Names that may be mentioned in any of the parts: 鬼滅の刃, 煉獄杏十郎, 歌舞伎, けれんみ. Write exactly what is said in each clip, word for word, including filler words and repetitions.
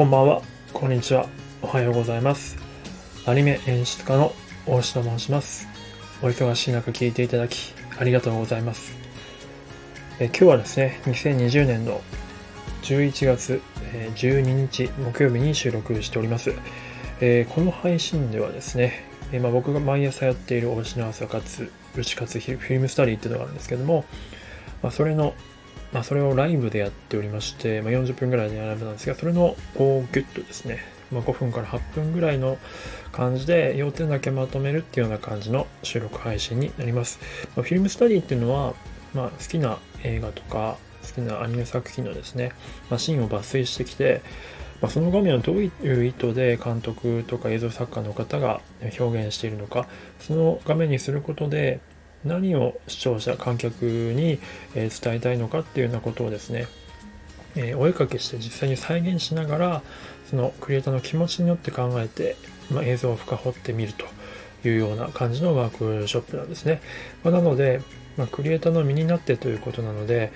こんばんは、こんにちは、おはようございます。アニメ演出家の大志と申します。お忙しい中聞いていただきありがとうございます。え今日はですね、にせんにじゅうねんのじゅういちがつじゅうににち木曜日に収録しております。えー、この配信ではですね、今、まあ、僕が毎朝やっているおうちの朝活、牛活フィルムスタディっていうのがあるんですけども、まあ、それのまあ、それをライブでやっておりまして、まあ、よんじゅっぷんぐらいでライブなんですが、それのこうギュッとですね、まあ、ごふんからはっぷんぐらいの感じで要点だけまとめるっていうような感じの収録配信になります。まあ、フィルムスタディっていうのは、まあ、好きな映画とか好きなアニメ作品のですね、まあ、シーンを抜粋してきて、まあ、その画面をどういう意図で監督とか映像作家の方が表現しているのか、その画面にすることで何を視聴者観客に伝えたいのかっていうようなことをですね、えー、お絵かきして実際に再現しながら、そのクリエイターの気持ちによって考えて、まあ、映像を深掘ってみるというような感じのワークショップなんですね。まあ、なので、まあ、クリエイターの身になってということなので、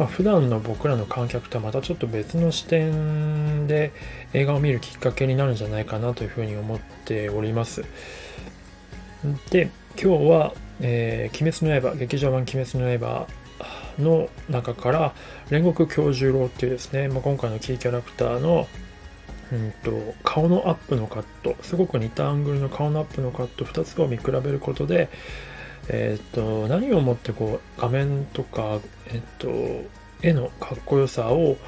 まあ、普段の僕らの観客とはまたちょっと別の視点で映画を見るきっかけになるんじゃないかなというふうに思っております。で、今日はえー、鬼滅の刃、劇場版鬼滅の刃の中から煉獄杏十郎っていうですね、まあ、今回のキーキャラクターの、うん、と顔のアップのカット、すごく似たアングルの顔のアップのカットふたつを見比べることで、えー、と何をもってこう画面とか、えー、と絵のかっこよさを、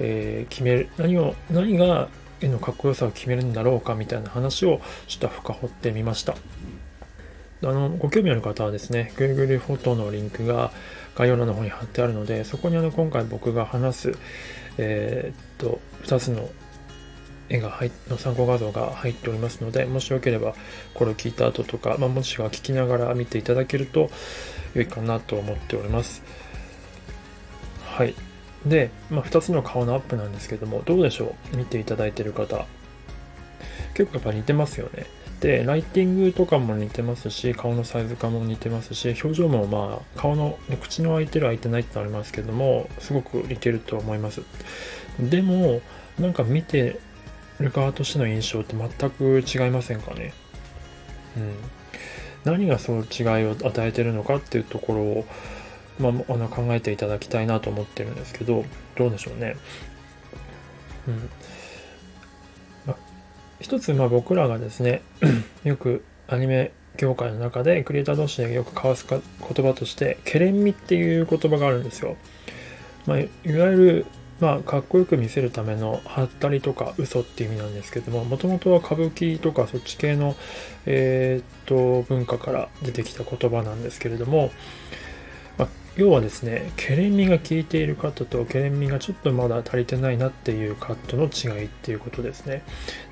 えー、決める、何を何が絵のかっこよさを決めるんだろうかみたいな話をちょっと深掘ってみました。あのご興味ある方はですね、 Google フォトのリンクが概要欄の方に貼ってあるので、そこにあの今回僕が話す、えー、っとふたつの絵が入の参考画像が入っておりますので、もしよければこれを聞いた後とか、まあ、もしくは聞きながら見ていただけると良いかなと思っております。はい。で、まあ、ふたつの顔のアップなんですけども、どうでしょう、見ていただいている方、結構やっぱ似てますよね。で、ライティングとかも似てますし、顔のサイズ感も似てますし、表情も、まあ、顔の口の開いてる開いてないってありますけども、すごく似てると思います。でもなんか見てる側としての印象って全く違いませんかね。うん、何がその違いを与えてるのかっていうところを、まあ、あの考えていただきたいなと思ってるんですけど、どうでしょうね。うん、一つ、まあ、僕らがですねよくアニメ業界の中でクリエイター同士でよく交わす言葉として、けれんみっていう言葉があるんですよ。まあ、いわゆる、まあ、かっこよく見せるためのハったりとか嘘っていう意味なんですけども、もともとは歌舞伎とかそっち系の、えー、と文化から出てきた言葉なんですけれども、まあ、要はですね、けれんみが効いているカットとけれんみがちょっとまだ足りてないなっていうカットの違いっていうことですね。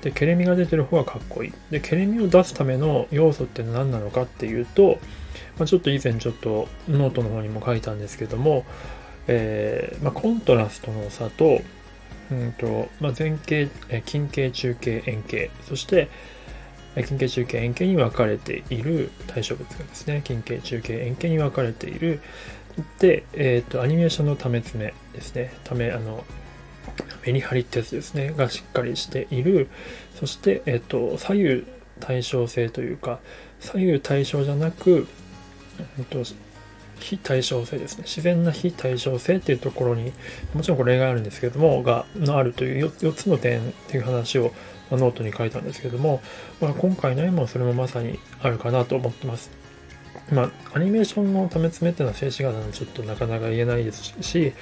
で、けれんみが出てる方がかっこいい。で、けれんみを出すための要素って何なのかっていうと、まあ、ちょっと以前ちょっとノートの方にも書いたんですけども、えーまあ、コントラストの差と、うんとまあ、前景、近景、中景、遠景、そして近景、中景、遠景に分かれている対象物がですね、近景、中景、遠景に分かれている。で、えーと、アニメーションのためつめですね、ため、あの、メリハリってやつですね、がしっかりしている。そして、えーと、左右対称性というか、左右対称じゃなく、えーと、非対称性ですね、自然な非対称性っていうところに、もちろんこれ例外あるんですけども、が、のあるという よっつの点っていう話を、まあ、ノートに書いたんですけども、まあ、今回の絵もそれもまさにあるかなと思ってます。まあ、アニメーションのためつめっていうのは静止画なのでちょっとなかなか言えないですし、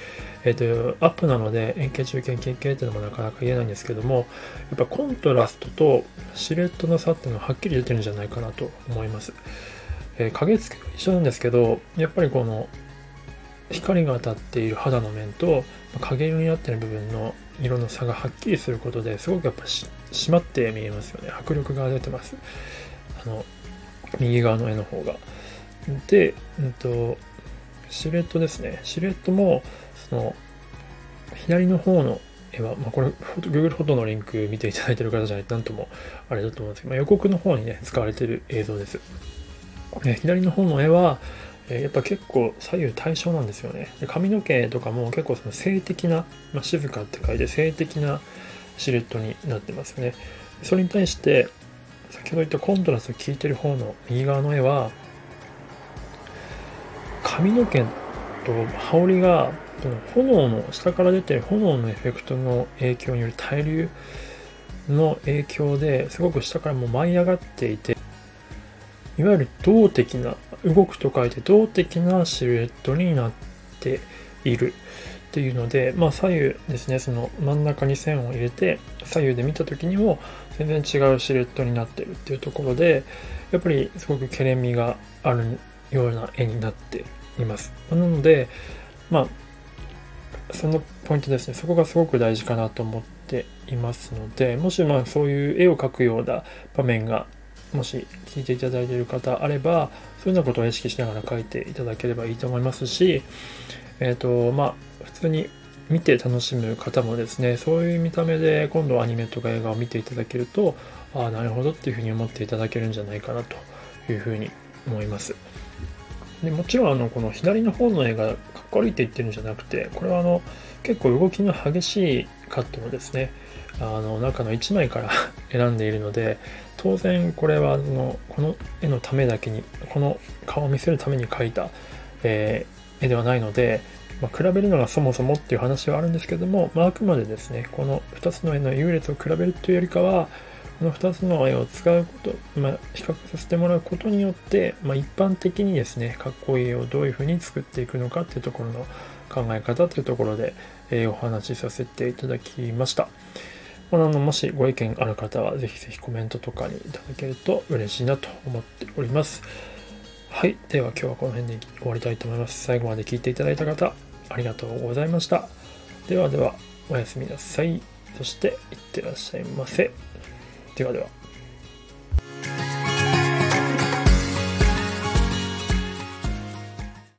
えー、とアップなので遠景、中景、近景っていうのもなかなか言えないんですけども、やっぱコントラストとシルエットの差っていうのははっきり出てるんじゃないかなと思います。えー、影付けは一緒なんですけど、やっぱりこの光が当たっている肌の面と影色になっている部分の色の差がはっきりすることで、すごくやっぱし締まって見えますよね。迫力が出てます、あの右側の絵の方が。で、うんと、シルエットですね。シルエットも、その、左の方の絵は、まあ、これ、Google フォトのリンク見ていただいている方じゃないと、なんともあれだと思うんですけど、まあ、予告の方にね、使われている映像です。で、左の方の絵は、えー、やっぱ結構左右対称なんですよね。で、髪の毛とかも結構その性的な、まあ、静かって書いて、性的な、シルエットになってますよね。それに対して先ほど言ったコントラスト効いてる方の右側の絵は髪の毛と羽織がこの炎の下から出てる炎のエフェクトの影響による対流の影響ですごく下からもう舞い上がっていて、いわゆる動的な、動くと書いて動的なシルエットになっているっていうので、まあ左右ですね、その真ん中に線を入れて左右で見た時にも全然違うシルエットになってるっていうところで、やっぱりすごくけれみがあるような絵になっています。なのでまあそのポイントですね、そこがすごく大事かなと思っていますので、もしまあそういう絵を描くような場面がもし聞いていただいている方あれば、そういうようなことを意識しながら描いていただければいいと思いますし、えーとまあ、普通に見て楽しむ方もですね、そういう見た目で今度アニメとか映画を見ていただけると、ああなるほどっていうふうに思っていただけるんじゃないかなというふうに思います。でもちろんあのこの左の方の絵がかっこ悪いって言ってるんじゃなくて、これはあの結構動きの激しいカットをですね、あの中のいちまいから選んでいるので、当然これはあのこの絵のためだけに、この顔を見せるために描いた、えー、絵ではないので、まあ、比べるのがそもそもっていう話はあるんですけども、まあ、あくまでですねこのふたつの絵の優劣を比べるというよりかは、このふたつの絵を使うこと、まあ、比較させてもらうことによって、まあ、一般的にですね、かっこいい絵をどういうふうに作っていくのかっていうところの考え方というところで、えー、お話しさせていただきました。まあ、あのもしご意見ある方はぜひぜひコメントとかにいただけると嬉しいなと思っております。はい、では今日はこの辺で終わりたいと思います。最後まで聞いていただいた方、ありがとうございました。ではではおやすみなさい。そしていってらっしゃいませ。ではでは。